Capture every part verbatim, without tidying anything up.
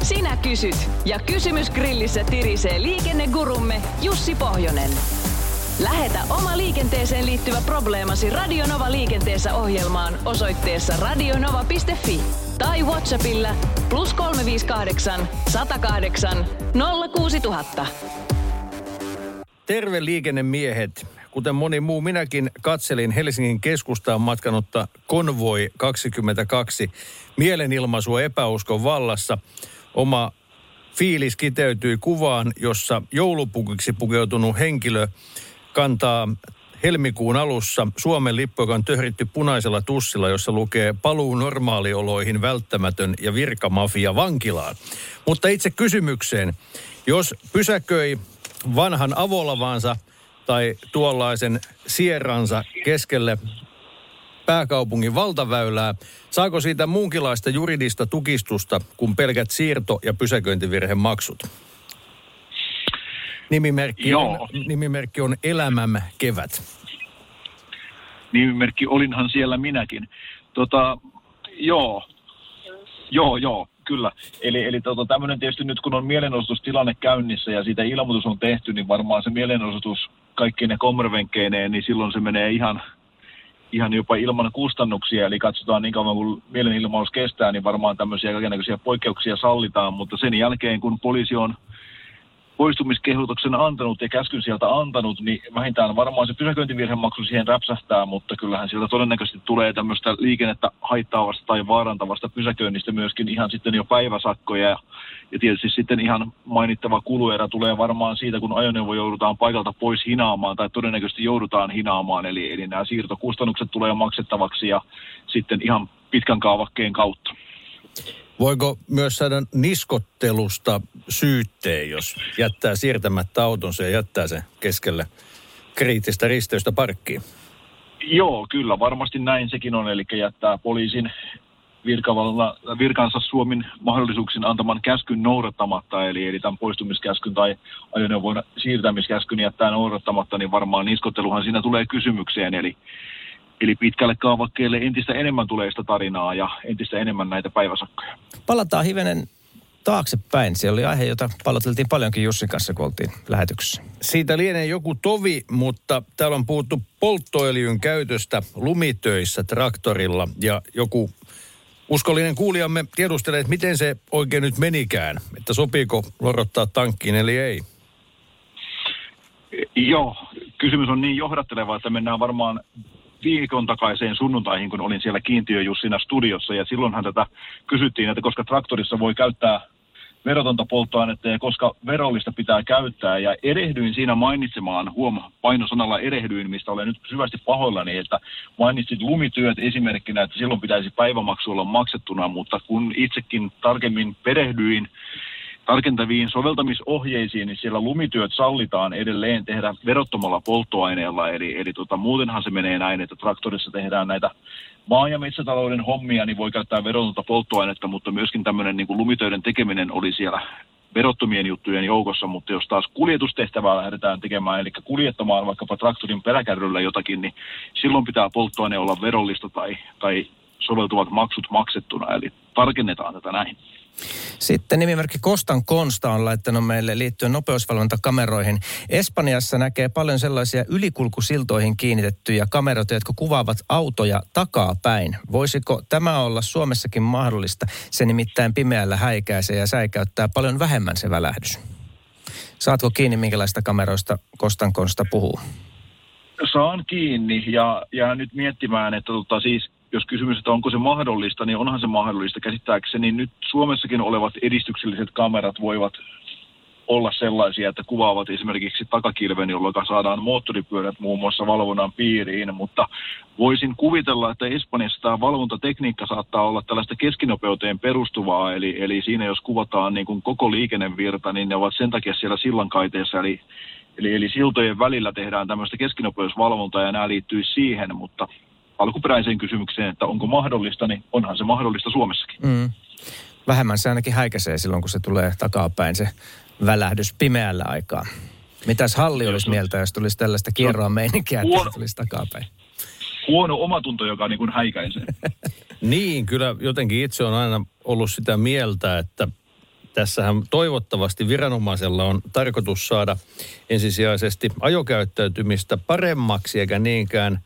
Sinä kysyt ja kysymys grillissä tirisee liikennegurumme Jussi Pohjonen. Lähetä oma liikenteeseen liittyvä probleemasi Radio Nova liikenteessä ohjelmaan osoitteessa radionova piste fi tai WhatsAppilla plus kolme viisi kahdeksan sata kahdeksan nolla kuusi tuhatta. Terve liikennemiehet. Kuten moni muu, minäkin katselin Helsingin keskustaan matkanutta Convoy kaksikymmentäkaksi mielenilmaisua epäuskon vallassa. Oma fiilis kiteytyi kuvaan, jossa joulupukiksi pukeutunut henkilö kantaa helmikuun alussa Suomen lippu, joka on töhritty punaisella tussilla, jossa lukee paluu normaalioloihin välttämätön ja virkamafia vankilaan. Mutta itse kysymykseen, jos pysäköi vanhan avolavaansa tai tuollaisen sierransa keskelle pääkaupungin valtaväylää, saako siitä muunkinlaista juridista tukistusta kuin pelkät siirto- ja pysäköintivirhemaksut? Nimimerkki on, nimimerkki on Elämän kevät. Nimimerkki olinhan siellä minäkin. Tota, joo, joo, joo, kyllä. Eli, eli tota, tämmöinen tietysti nyt kun on mielenosoitustilanne käynnissä ja siitä ilmoitus on tehty, niin varmaan se mielenosoitus kaikki ne kommervenkkeineen, niin silloin se menee ihan... ihan jopa ilman kustannuksia, eli katsotaan niin kauan kuin mielenilmaus kestää, niin varmaan tämmöisiä kaikennäköisiä poikkeuksia sallitaan, mutta sen jälkeen kun poliisi on poistumiskehotuksen antanut ja käskyn sieltä antanut, niin vähintään varmaan se pysäköintivirhemaksu siihen räpsähtää, mutta kyllähän sieltä todennäköisesti tulee tämmöistä liikennettä haittaavasta tai vaarantavasta pysäköinnistä myöskin ihan sitten jo päiväsakkoja ja, ja tietysti sitten ihan mainittava kuluerä tulee varmaan siitä, kun ajoneuvo joudutaan paikalta pois hinaamaan tai todennäköisesti joudutaan hinaamaan, eli, eli nämä siirtokustannukset tulee maksettavaksi ja sitten ihan pitkän kaavakkeen kautta. Voiko myös saada niskottelusta syytteen, jos jättää siirtämättä autonsa ja jättää sen keskelle kriittistä risteystä parkkiin? Joo, kyllä. Varmasti näin sekin on. Eli jättää poliisin virkansa Suomen mahdollisuuksien antaman käskyn noudattamatta, eli, eli tämän poistumiskäskyn tai ajoneuvon siirtämiskäskyn jättää noudattamatta, niin varmaan niskotteluhan siinä tulee kysymykseen. Eli Eli pitkälle kaavakkeelle entistä enemmän tulee sitä tarinaa ja entistä enemmän näitä päiväsakkoja. Palataan hivenen taaksepäin. Se oli aihe, jota palateltiin paljonkin Jussin kanssa, kun oltiin lähetyksessä. Siitä lienee joku tovi, mutta täällä on puhuttu polttoöljyn käytöstä lumitöissä traktorilla. Ja joku uskollinen kuulijamme tiedustelee, että miten se oikein nyt menikään. Että sopiiko lorottaa tankkiin eli ei? Joo, kysymys on niin johdatteleva, että mennään varmaan viikon takaiseen sunnuntaihin, kun olin siellä kiintiö just siinä studiossa, ja silloinhan tätä kysyttiin, että koska traktorissa voi käyttää verotonta polttoainetta ja koska verollista pitää käyttää, ja erehdyin siinä mainitsemaan, huom, painosanalla erehdyin, mistä olen nyt syvästi pahoillani, että mainitsit lumityöt esimerkkinä, että silloin pitäisi päivämaksu olla maksettuna, mutta kun itsekin tarkemmin perehdyin tarkentaviin soveltamisohjeisiin, niin siellä lumityöt sallitaan edelleen tehdä verottomalla polttoaineella. Eli, eli tota, muutenhan se menee näin, että traktorissa tehdään näitä maa- ja metsätalouden hommia, niin voi käyttää verotonta polttoainetta, mutta myöskin tämmöinen niin kuin lumitöiden tekeminen oli siellä verottomien juttujen joukossa, mutta jos taas kuljetustehtävää lähdetään tekemään, eli kuljettamaan vaikkapa traktorin peräkärryllä jotakin, niin silloin pitää polttoaine olla verollista tai, tai soveltuvat maksut maksettuna, eli tarkennetaan tätä näin. Sitten nimimerkki Kostan Konsta on laittanut meille liittyen nopeusvalvontakameroihin. Espanjassa näkee paljon sellaisia ylikulkusiltoihin kiinnitettyjä kameroita, jotka kuvaavat autoja takapäin. Voisiko tämä olla Suomessakin mahdollista? Se nimittäin pimeällä häikäisee ja säikäyttää paljon vähemmän se välähdys. Saatko kiinni, minkälaista kameroista Kostan Konsta puhuu? Saan kiinni ja jään nyt miettimään, että tota siis... Jos kysymys, että onko se mahdollista, niin onhan se mahdollista käsittääkseni. Nyt Suomessakin olevat edistykselliset kamerat voivat olla sellaisia, että kuvaavat esimerkiksi takakilven, jolloin saadaan moottoripyörät muun muassa valvonnan piiriin. Mutta voisin kuvitella, että Espanjassa tämä valvontatekniikka saattaa olla tällaista keskinopeuteen perustuvaa. Eli, eli siinä, jos kuvataan niin kuin koko liikennevirta, niin ne ovat sen takia siellä sillankaiteessa, eli Eli, eli siltojen välillä tehdään tämmöistä keskinopeusvalvontaa ja nämä liittyisi siihen, mutta alkuperäiseen kysymykseen, että onko mahdollista, niin onhan se mahdollista Suomessakin. Mm. Vähemmän se ainakin häikäisee silloin, kun se tulee takapäin se välähdys pimeällä aikaa. Mitäs Halli olisi no, mieltä, jos tulisi tällaista kierroa no, meininkiä, että se tulisi takapäin? Huono omatunto, joka niin kuin häikäisee. Niin, kyllä jotenkin itse on aina ollut sitä mieltä, että tässähän toivottavasti viranomaisella on tarkoitus saada ensisijaisesti ajokäyttäytymistä paremmaksi, eikä niinkään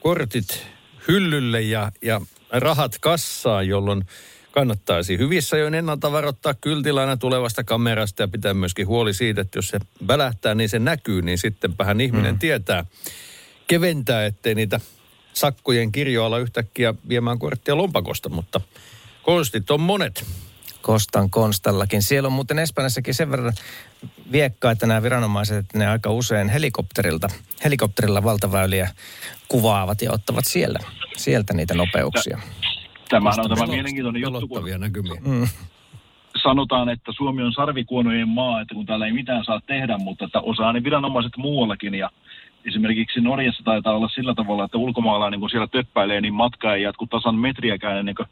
kortit hyllylle ja, ja rahat kassaan, jolloin kannattaisi hyvissä ajoin ennalta varoittaa kyltilaina tulevasta kamerasta ja pitää myöskin huoli siitä, että jos se välähtää, niin se näkyy, niin sittenpähän ihminen mm. tietää keventää, ettei niitä sakkojen kirjoilla yhtäkkiä viemään korttia lompakosta, mutta konstit on monet. Kostan konstallakin. Siellä on muuten Espanjassakin sen verran viekkaa, että nämä viranomaiset, että ne aika usein helikopterilta, helikopterilla valtaväyliä kuvaavat ja ottavat siellä, sieltä niitä nopeuksia. Tämähän on tämä mielenkiintoinen juttu, kun mm. sanotaan, että Suomi on sarvikuonojen maa, että kun täällä ei mitään saa tehdä, mutta että osaa ne viranomaiset muuallakin ja esimerkiksi Norjassa taitaa olla sillä tavalla, että ulkomaalainen, kun siellä töppäilee, niin matka ei jatku tasan metriäkään ennen kuin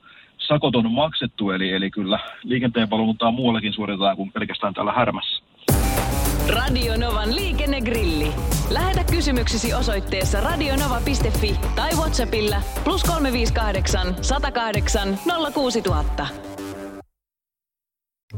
sakot on maksettu. Eli, eli kyllä liikenteen valvontaa muuallakin suoritetaan kuin pelkästään täällä Härmässä. Radio Novan liikennegrilli. Lähetä kysymyksesi osoitteessa radionova piste fi tai WhatsAppilla plus kolme viisi kahdeksan sata kahdeksan nolla kuusi tuhatta.